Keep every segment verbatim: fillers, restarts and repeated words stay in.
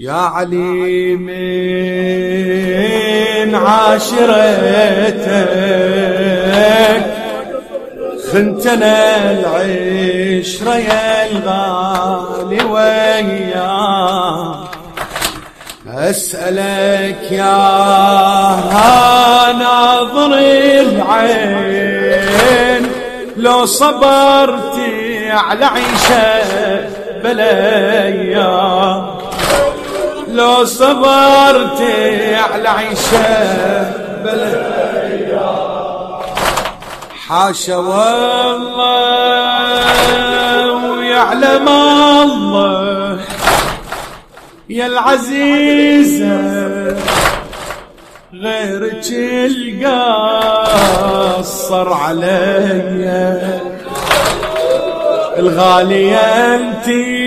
يا علي من عاشرتك خنتنا العشرة يا الغالي وياك، أسألك يا ناظر العين لو صبرتي على عيشة بلايا، لو صبرتي على عيشة بلايا، حاشا والله ويعلم الله يا العزيزة غيرك القصر عليا، الغالية انتي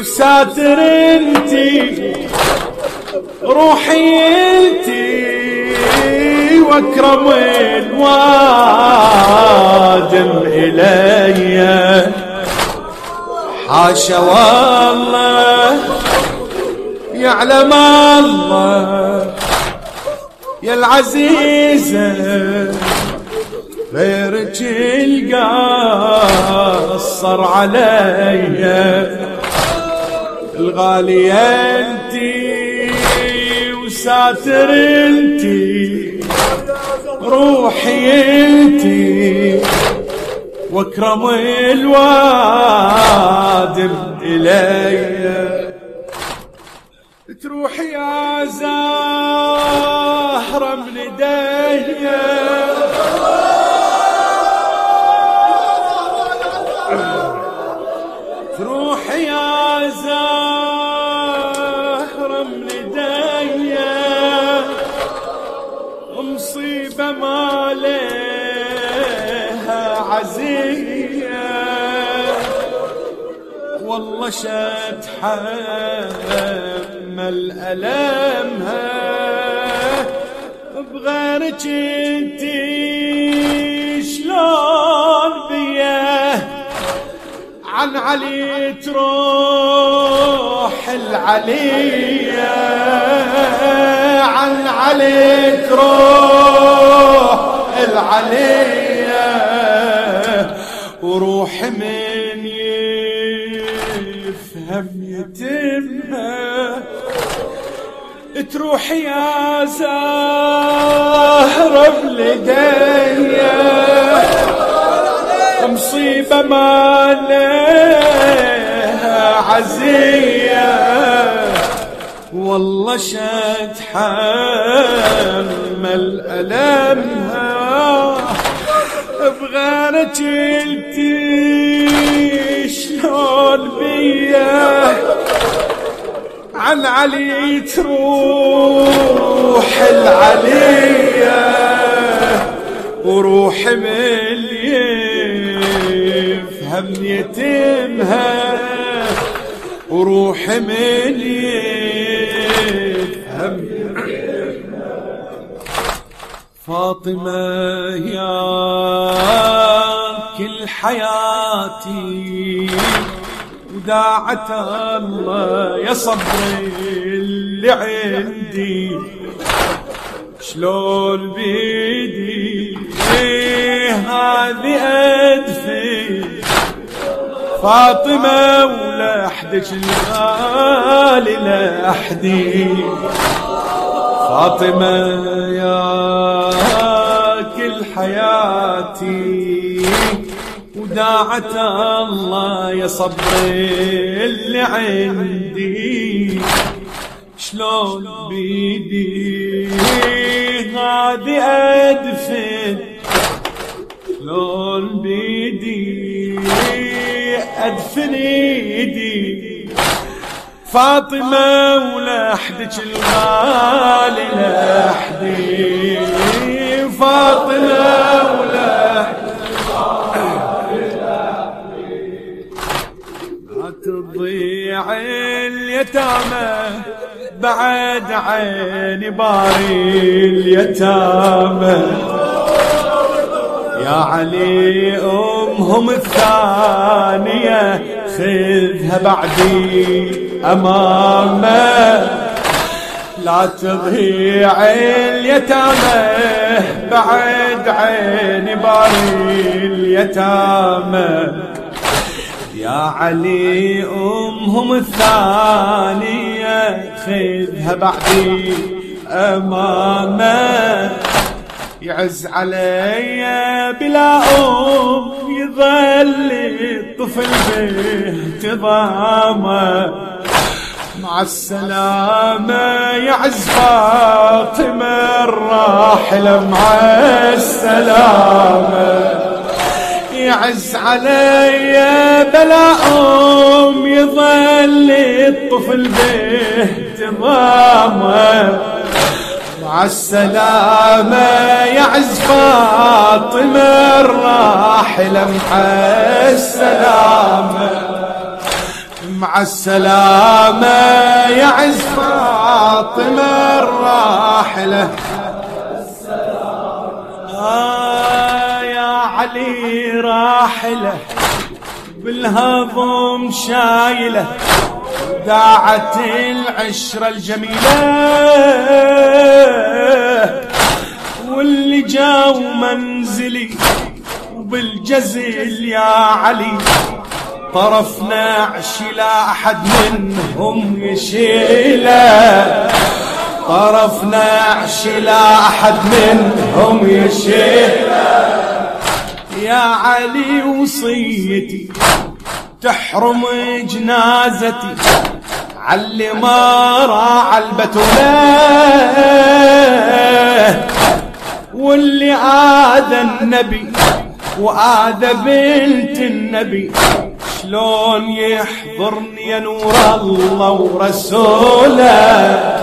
وساتر انتي روحي انتي واكرم الوادم الي، حاشا والله يعلم الله يا العزيزة غيرك القصر عليا، الغالية انتي وساتر انتي روحي انتي واكرم الوادم الي، تروح يا زهرة من ايدي تروح يا زهرة من ايدي، مصيبة ما لها عزية والله شتحمل ألمها، بغيرك انتي شلون بيه عن علي تروح العلية، عن علي تروح العلية، وروح من يفهم يتمها تروح يا زهرة بلدية، مصيبة ما لها عزية والله شتحمل ألمها، بغيرك انتي شلون بيا عن علي تروح العلية، وروح من يفهم يتمها، وروح من يفهم فاطمة يا كل حياتي وداعة الله يا صبري اللي عندي، شلون بيدي هذه أدفي فاطمة ولحدك الغالي لحدي، فاطمة يا كل حياتي وداعة الله يا صبري اللي عندي، شلون بيدي هذه أدفن، شلون بيدي أدفن إيدي فاطمة ولحدك الغالي لحدي، فاطمة ولحدك الغالي لحدي، لا تضيع اليتامى بعد عيني باري اليتامى، يا علي أمهم الثانية خذها بعدي، أمامك، لا تضيع اليتامى بعد عيني باري اليتامى. يا علي أمهم الثانية خذها بعدي أمامك، يعز علي بلا أم يظل الطفل باهتضامه. مع السلامة يا عز فاطمة الراحلة، مع السلامة. يعز علي بلا أم يظل الطفل باهتضامه. مع السلامة يا عز فاطمة الراحلة، مع السلامة. مع السلامة يا عز فاطمة الراحلة. آه يا علي راحلة بالهضم شايلة، داعت العشرة الجميلة واللي جاو منزلي وبالجزل يا علي طرف نعشي لا أحد منهم يشيله، طرف نعشي لا أحد منهم يشيله. يا علي وصيتي تحرم جنازتي علي ما راعى البتولاه، واللي آذى النبي وآذى بنت النبي شلون يحضرني يا نور الله ورسوله،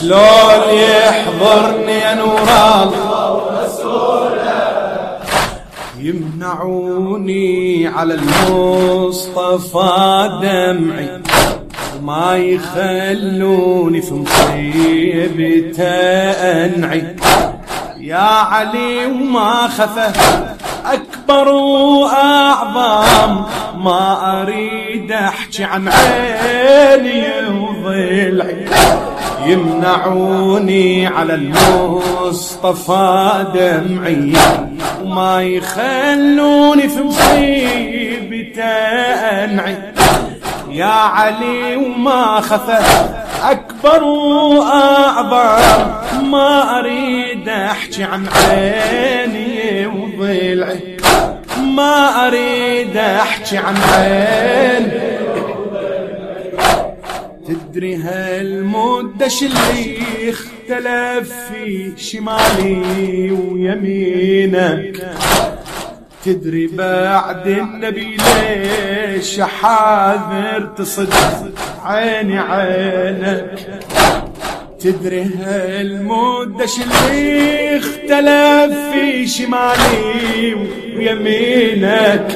شلون يحضرني يا نور الله ورسوله. يمنعوني على المصطفى دمعي وما يخلوني في مصيبته أنعي. يا علي وما خفه أكبر وأعظم، ما أريد أحكي عن عيني وضلعي. يمنعوني على المصطفى دمعي وما يخلوني في مصيبته أنعي. يا علي وما خفه أكبر وأعظم، ما أريد أحكي عن عيني وضلعي، ما أريد أحكي عن عيني. تدري هالمدة شلي اختلف في شمالي ويمينك، تدري بعد النبي ليش حاذر تصدق عيني عينك. تدري هالمدة شلي اختلف في شمالي ويمينك،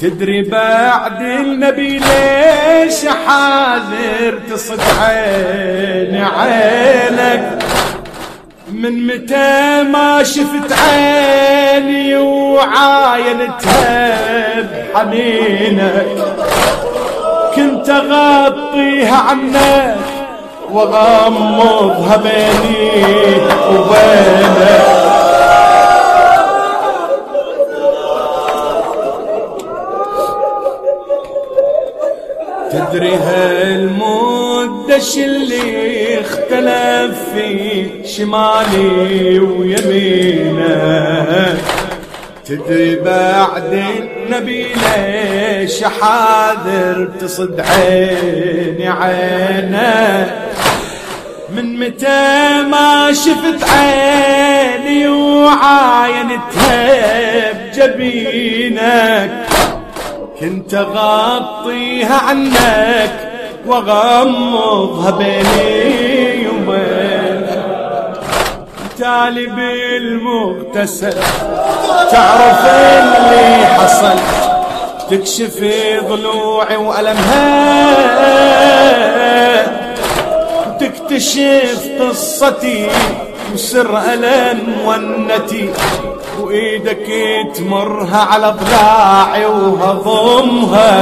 تدري بعد النبي ليش حاذر تصد عيني عينك. من متى ما شفت عيني وعاينتها بحنينك، كنت اغطيها عنك واغمضها بيني وبينك. تدري هالمدة شلي اختلف في شمالي ويمينه، تدري بعد النبي ليش حاذر تصد عيني عينه. من متى ما شفت عيني وعاينتها بجبينك، كنت اغطيها عنك واغمضها بيني وبينك. تالي بالمغتسل تعرف اللي حصل، تكشف ضلوعي وألمها، تكتشف قصتي وسر ألم ونتي، وإيدك تمرها على ضلاعي وهضمها،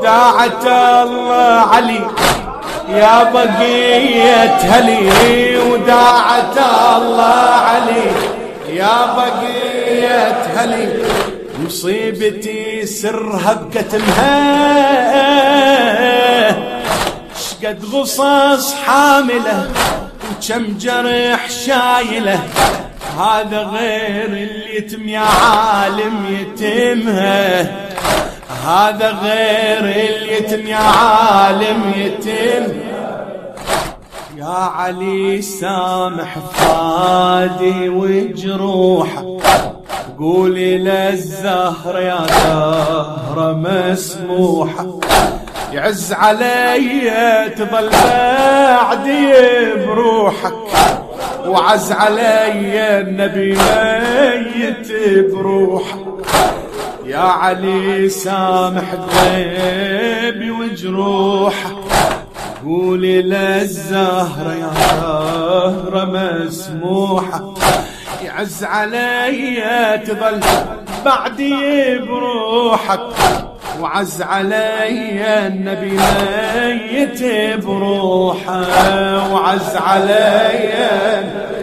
وداعة الله علي يا بقية هلي، وداعة الله علي يا بقية هلي. مصيبتي سرها بكتمها، شقد غصص حاملة وكم جرح شايلة، هذا غير اللي يتم يا عالم يتمها، هذا غير اللي يتم يا عالم يتم. يا علي سامح فادي وجروحه، قولي للزهر يا زهرة مسموحة، يعز علي تظل بعدي بروحك، وعز علي النبي ميت بروحه. يا علي سامح ذنبي وجروحه، قولي للزهرة يا زهرة مسموحه، يعز علي تظل بعدي بروحك، وعز علي النبي ميت بروحه، وعز علي